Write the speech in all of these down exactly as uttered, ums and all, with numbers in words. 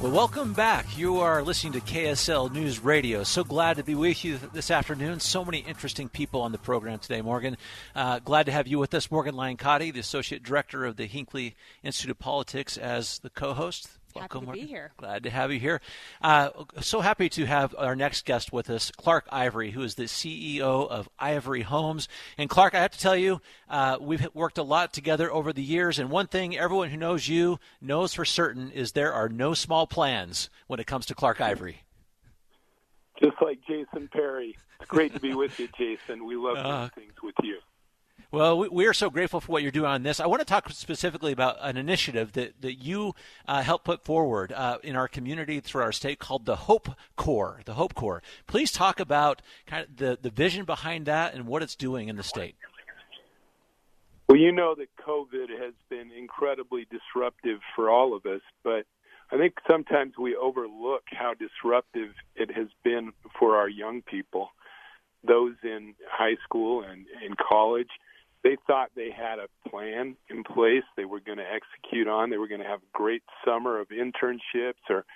Well, welcome back. You are listening to K S L News Radio. So glad to be with you this afternoon. So many interesting people on the program today, Morgan. Uh, glad to have you with us. Morgan Lancotti, the Associate Director of the Hinckley Institute of Politics, as the co-host. Welcome, happy to Martin. Be here. Glad to have you here. Uh, so happy to have our next guest with us, Clark Ivory, who is the C E O of Ivory Homes. And Clark, I have to tell you, uh, we've worked a lot together over the years. And one thing everyone who knows you knows for certain is there are no small plans when it comes to Clark Ivory. Just like Jason Perry. It's great to be with you, Jason. We love uh, doing things with you. Well, we are so grateful for what you're doing on this. I want to talk specifically about an initiative that, that you uh, helped put forward uh, in our community through our state called the Hope Corps. The Hope Corps. Please talk about kind of the, the vision behind that and what it's doing in the state. Well, you know that COVID has been incredibly disruptive for all of us, but I think sometimes we overlook how disruptive it has been for our young people, those in high school and in college. They thought they had a plan in place they were going to execute on. They were going to have a great summer of internships, or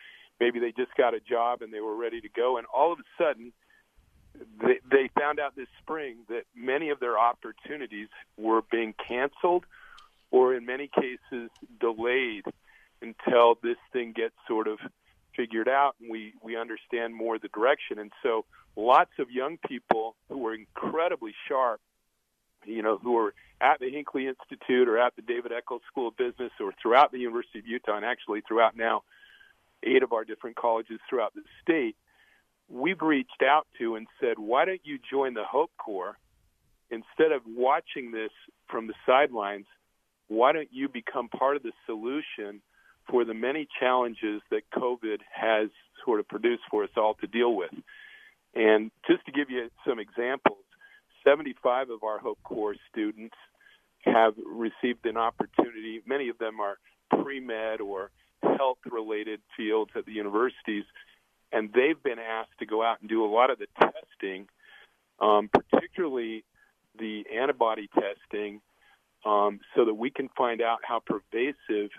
maybe they just got a job and they were ready to go. And all of a sudden, they, they found out this spring that many of their opportunities were being canceled or, in many cases, delayed until this thing gets sort of figured out and we, we understand more the direction. And so lots of young people who were incredibly sharp, you know, who are at the Hinckley Institute or at the David Eccles School of Business or throughout the University of Utah, and actually throughout now eight of our different colleges throughout the state, we've reached out to and said, why don't you join the Hope Corps? Instead of watching this from the sidelines, why don't you become part of the solution for the many challenges that COVID has sort of produced for us all to deal with? And just to give you some examples, seventy-five of our Hope Corps students have received an opportunity. Many of them are pre-med or health-related fields at the universities, and they've been asked to go out and do a lot of the testing, um, particularly the antibody testing, um, so that we can find out how pervasive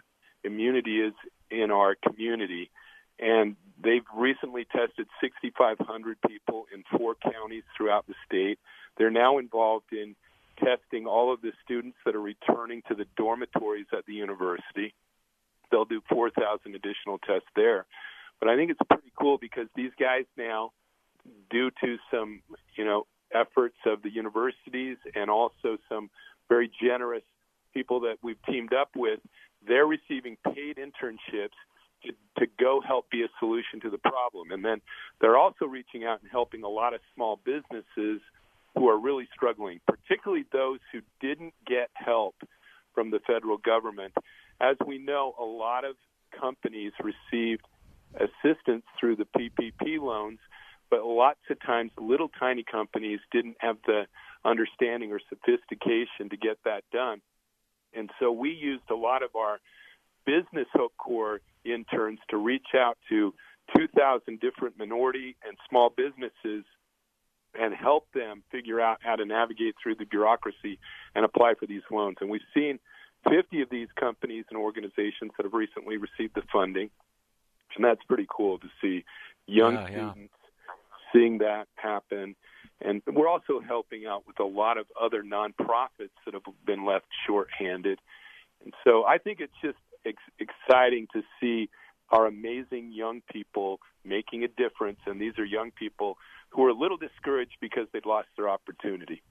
immunity is in our community. And they've recently tested six thousand five hundred people in four counties throughout the state. They're now involved in testing all of the students that are returning to the dormitories at the university. They'll do four thousand additional tests there. But I think it's pretty cool because these guys now, due to some, you know, efforts of the universities and also some very generous people that we've teamed up with, they're receiving paid internships to, to go help be a solution to the problem. And then they're also reaching out and helping a lot of small businesses who are really struggling, particularly those who didn't get help from the federal government. As we know, a lot of companies received assistance through the P P P loans, but lots of times little tiny companies didn't have the understanding or sophistication to get that done. And so we used a lot of our business Hope Corps interns to reach out to two thousand different minority and small businesses and help them figure out how to navigate through the bureaucracy and apply for these loans. And we've seen fifty of these companies and organizations that have recently received the funding. And that's pretty cool to see young yeah, students yeah. seeing that happen. And we're also helping out with a lot of other nonprofits that have been left shorthanded. And so I think it's just ex- exciting to see our amazing young people making a difference. And these are young people who are a little discouraged because they've lost their opportunity.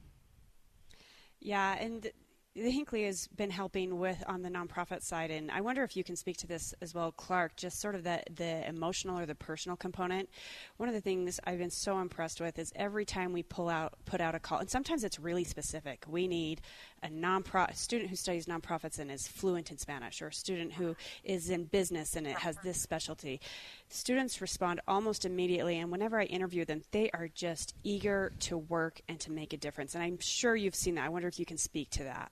Yeah, and the Hinckley has been helping with on the nonprofit side, and I wonder if you can speak to this as well, Clark, just sort of the, the emotional or the personal component. One of the things I've been so impressed with is every time we pull out, put out a call, and sometimes it's really specific. We need a non-pro- student who studies nonprofits and is fluent in Spanish, or a student who is in business and it has this specialty. Students respond almost immediately, and whenever I interview them, they are just eager to work and to make a difference. And I'm sure you've seen that. I wonder if you can speak to that.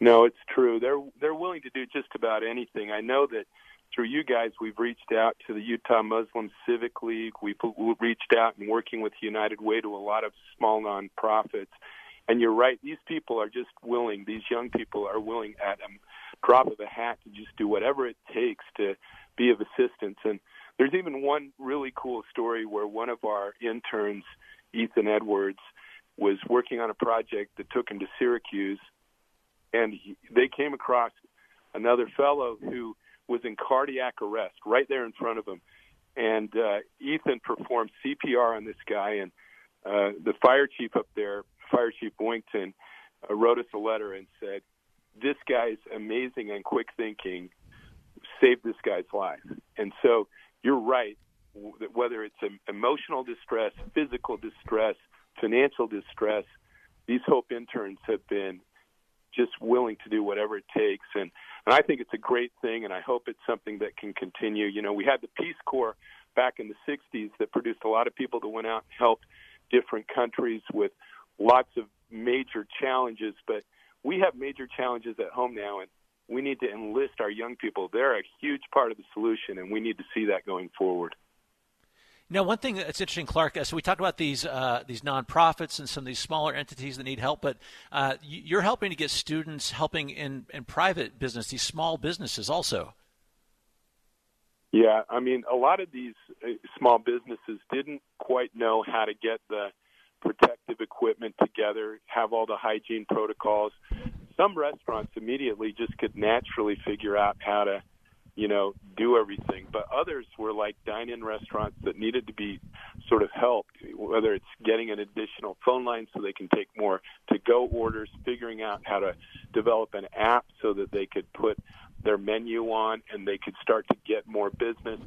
No, it's true. They're they're willing to do just about anything. I know that through you guys, we've reached out to the Utah Muslim Civic League. We've reached out and working with United Way to a lot of small nonprofits. And you're right, these people are just willing. These young people are willing at a drop of a hat to just do whatever it takes to be of assistance. And there's even one really cool story where one of our interns, Ethan Edwards, was working on a project that took him to Syracuse. And he, they came across another fellow who was in cardiac arrest right there in front of him. And uh, Ethan performed C P R on this guy. And uh, the fire chief up there, Fire Chief Boynton, uh, wrote us a letter and said, "This guy's amazing and quick thinking saved this guy's life." And so you're right, whether it's emotional distress, physical distress, financial distress, these Hope interns have been just willing to do whatever it takes. And, and I think it's a great thing, and I hope it's something that can continue. You know, we had the Peace Corps back in the sixties that produced a lot of people that went out and helped different countries with lots of major challenges. But we have major challenges at home now, and we need to enlist our young people. They're a huge part of the solution, and we need to see that going forward. Now, one thing that's interesting, Clark, so we talked about these uh, these nonprofits and some of these smaller entities that need help, but uh, you're helping to get students helping in, in private business, these small businesses also. Yeah, I mean, a lot of these small businesses didn't quite know how to get the protective equipment together, have all the hygiene protocols. Some restaurants immediately just could naturally figure out how to, you know, do everything. But others were like dine-in restaurants that needed to be sort of helped, whether it's getting an additional phone line so they can take more to-go orders, figuring out how to develop an app so that they could put their menu on and they could start to get more business.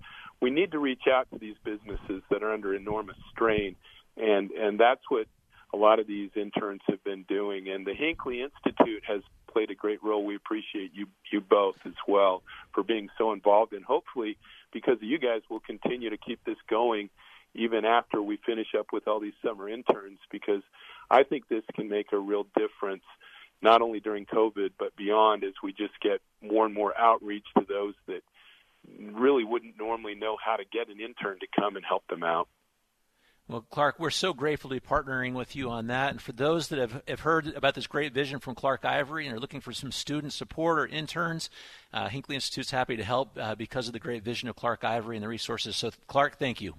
We need to reach out to these businesses that are under enormous strain, and, and that's what a lot of these interns have been doing. And the Hinckley Institute has played a great role. We appreciate you you both as well for being so involved, and hopefully because of you guys we'll continue to keep this going even after we finish up with all these summer interns, because I think this can make a real difference not only during COVID but beyond, as we just get more and more outreach to those that really wouldn't normally know how to get an intern to come and help them out. Well, Clark, we're so grateful to be partnering with you on that. And for those that have, have heard about this great vision from Clark Ivory and are looking for some student support or interns, uh, Hinckley Institute's happy to help uh, because of the great vision of Clark Ivory and the resources. So, Clark, thank you.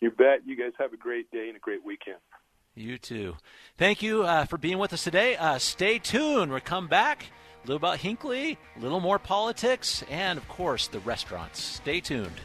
You bet. You guys have a great day and a great weekend. You too. Thank you uh, for being with us today. Uh, stay tuned. We'll come back. A little about Hinckley, a little more politics, and, of course, the restaurants. Stay tuned.